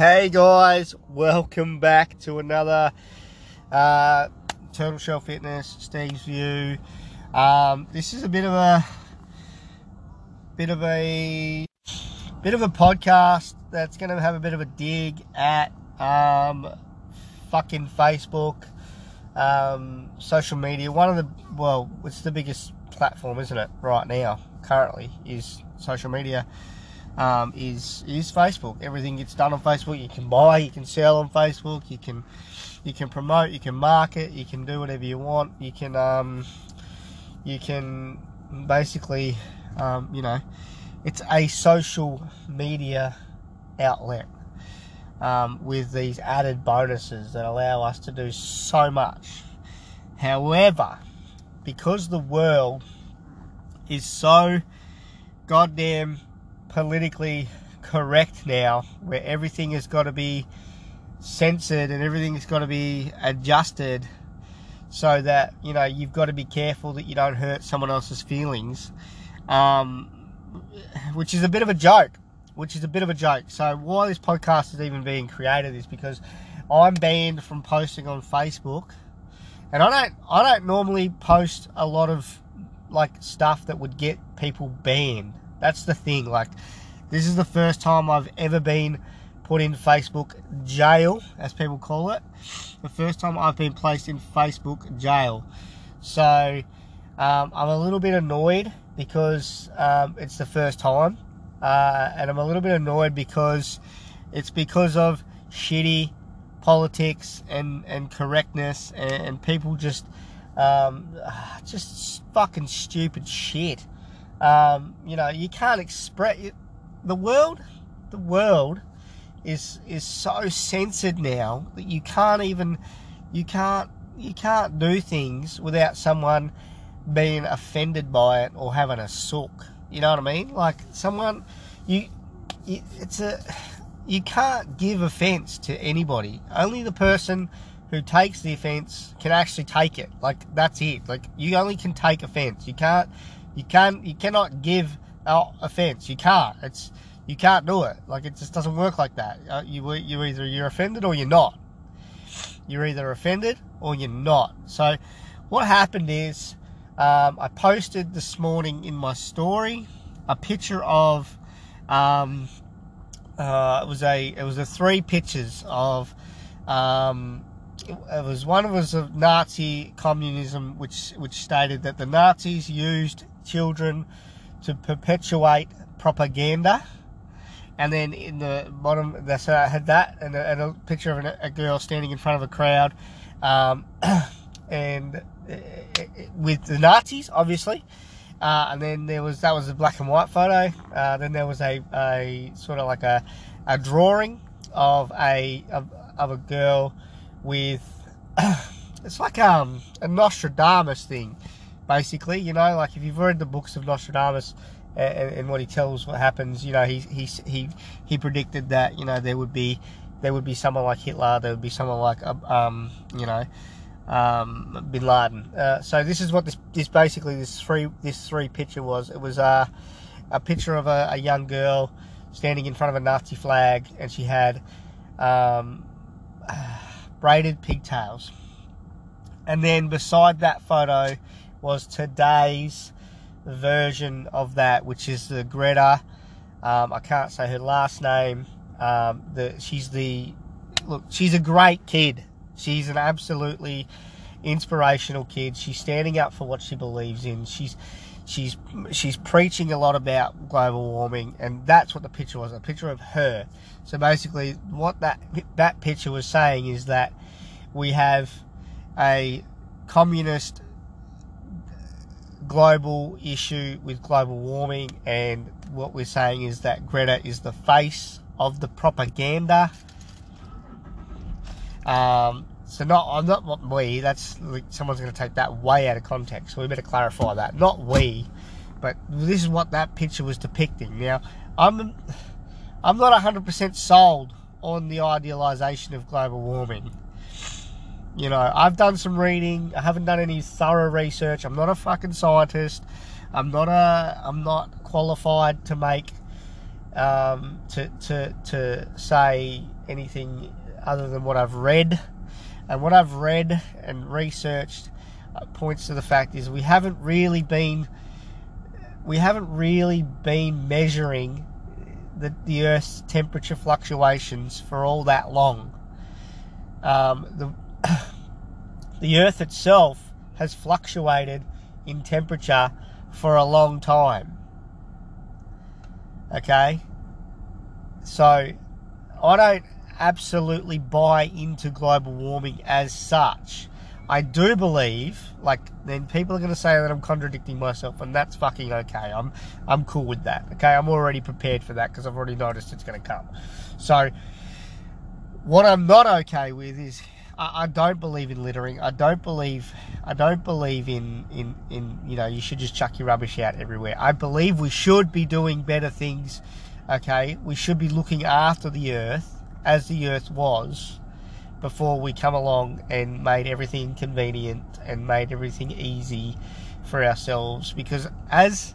Hey guys, welcome back to another Turtle Shell Fitness Steve's View. This is a bit of a podcast that's going to have a bit of a dig at fucking Facebook, social media. It's the biggest platform, isn't it? Right now, currently, is social media. Is Facebook. Everything gets done on Facebook. You can buy, you can sell on Facebook, you can promote, you can market, you can do whatever you want, you can basically it's a social media outlet with these added bonuses that allow us to do so much. However, because the world is so goddamn politically correct now, where everything has got to be censored and everything has got to be adjusted so that, you know, you've got to be careful that you don't hurt someone else's feelings, which is a bit of a joke, So why this podcast is even being created is because I'm banned from posting on Facebook, and I don't normally post a lot of, like, stuff that would get people banned. That's the thing. Like, this is the first time I've ever been put in Facebook jail, as people call it. The first time I've been placed in Facebook jail. So, I'm a little bit annoyed because it's the first time. And I'm a little bit annoyed because it's because of shitty politics and correctness and people just fucking stupid shit. You can't express it. The world is so censored now that you can't do things without someone being offended by it or having a sook. You know what I mean? Like, someone, you can't give offense to anybody. Only the person who takes the offense can actually take it. Like, that's it. Like, you only can take offense. You cannot give offense. You can't. You can't do it. Like, it just doesn't work like that. You're offended or you're not. You're either offended or you're not. So what happened is, I posted this morning in my story a picture of it was three pictures of it was of Nazi communism, which stated that the Nazis used children to perpetuate propaganda, and then in the bottom, so I had that and a picture of a girl standing in front of a crowd, with the Nazis, obviously, and then that was a black and white photo. Then there was a sort of like a drawing of a girl with it's like a Nostradamus thing. Basically, you know, like, if you've read the books of Nostradamus and what he tells what happens, you know, he predicted that, you know, there would be someone like Hitler, there would be someone like Bin Laden. So this is what this three picture was. It was a picture of a young girl standing in front of a Nazi flag, and she had braided pigtails. And then beside that photo was today's version of that, which is the Greta. I can't say her last name. She's a great kid. She's an absolutely inspirational kid. She's standing up for what she believes in. She's preaching a lot about global warming, and that's what the picture was, a picture of her. So basically, what that picture was saying is that we have a communist global issue with global warming, and what we're saying is that Greta is the face of the propaganda. Not we. That's like, someone's going to take that way out of context, so we better clarify that. Not we, but this is what that picture was depicting. Now, I'm not 100% sold on the idealization of global warming. You know, I've done some reading. I haven't done any thorough research. I'm not a fucking scientist. I'm not qualified to make to say anything other than what I've read. And what I've read and researched points to the fact is we haven't really been measuring the Earth's temperature fluctuations for all that long. The Earth itself has fluctuated in temperature for a long time. Okay? So, I don't absolutely buy into global warming as such. I do believe, like, then people are going to say that I'm contradicting myself, and that's fucking okay. I'm cool with that, okay? I'm already prepared for that because I've already noticed it's going to come. So, what I'm not okay with is I don't believe in littering. I don't believe in you know, you should just chuck your rubbish out everywhere. I believe we should be doing better things, okay? We should be looking after the Earth as the Earth was before we come along and made everything convenient and made everything easy for ourselves. Because as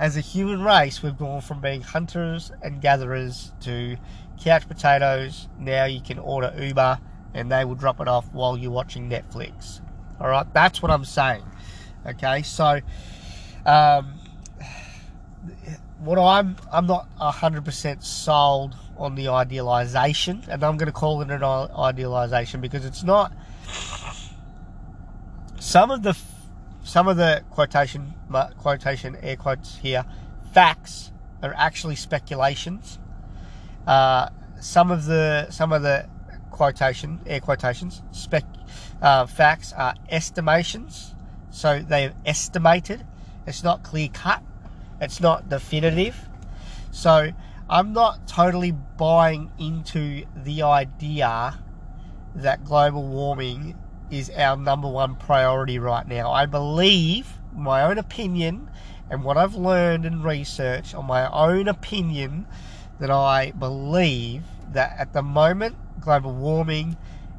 a human race, we've gone from being hunters and gatherers to couch potatoes. Now you can order Uber and they will drop it off while you're watching Netflix. All right, that's what I'm saying. Okay, so what I'm not 100% sold on the idealization, and I'm going to call it an idealization because it's not. Some of the quotation air quotes here facts are actually speculations. Some of the quotation, air quotations, facts are estimations, so they've estimated. It's not clear cut, it's not definitive. So I'm not totally buying into the idea that global warming is our number one priority right now. I believe, my own opinion, and what I've learned and researched on my own opinion, that I believe that at the moment global warming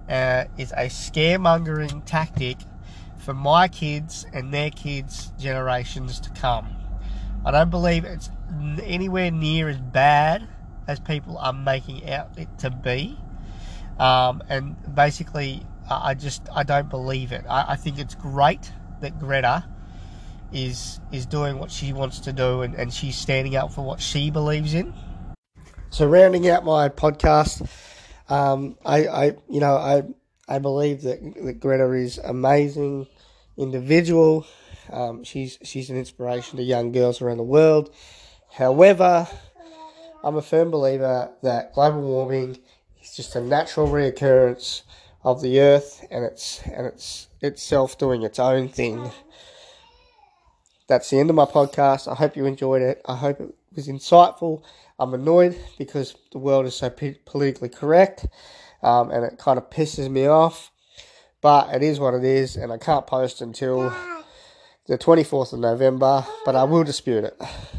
is a scaremongering tactic for my kids and their kids' generations to come. I don't believe it's anywhere near as bad as people are making out it to be. And basically, I don't believe it. I think it's great that Greta is doing what she wants to do and she's standing up for what she believes in. So rounding out my podcast, I believe that Greta is amazing individual. She's an inspiration to young girls around the world. However, I'm a firm believer that global warming is just a natural reoccurrence of the Earth and itself doing its own thing. That's the end of my podcast. I hope you enjoyed it. I hope it was insightful. I'm annoyed because the world is so politically correct, and it kind of pisses me off, but it is what it is, and I can't post until the 24th of November, but I will dispute it.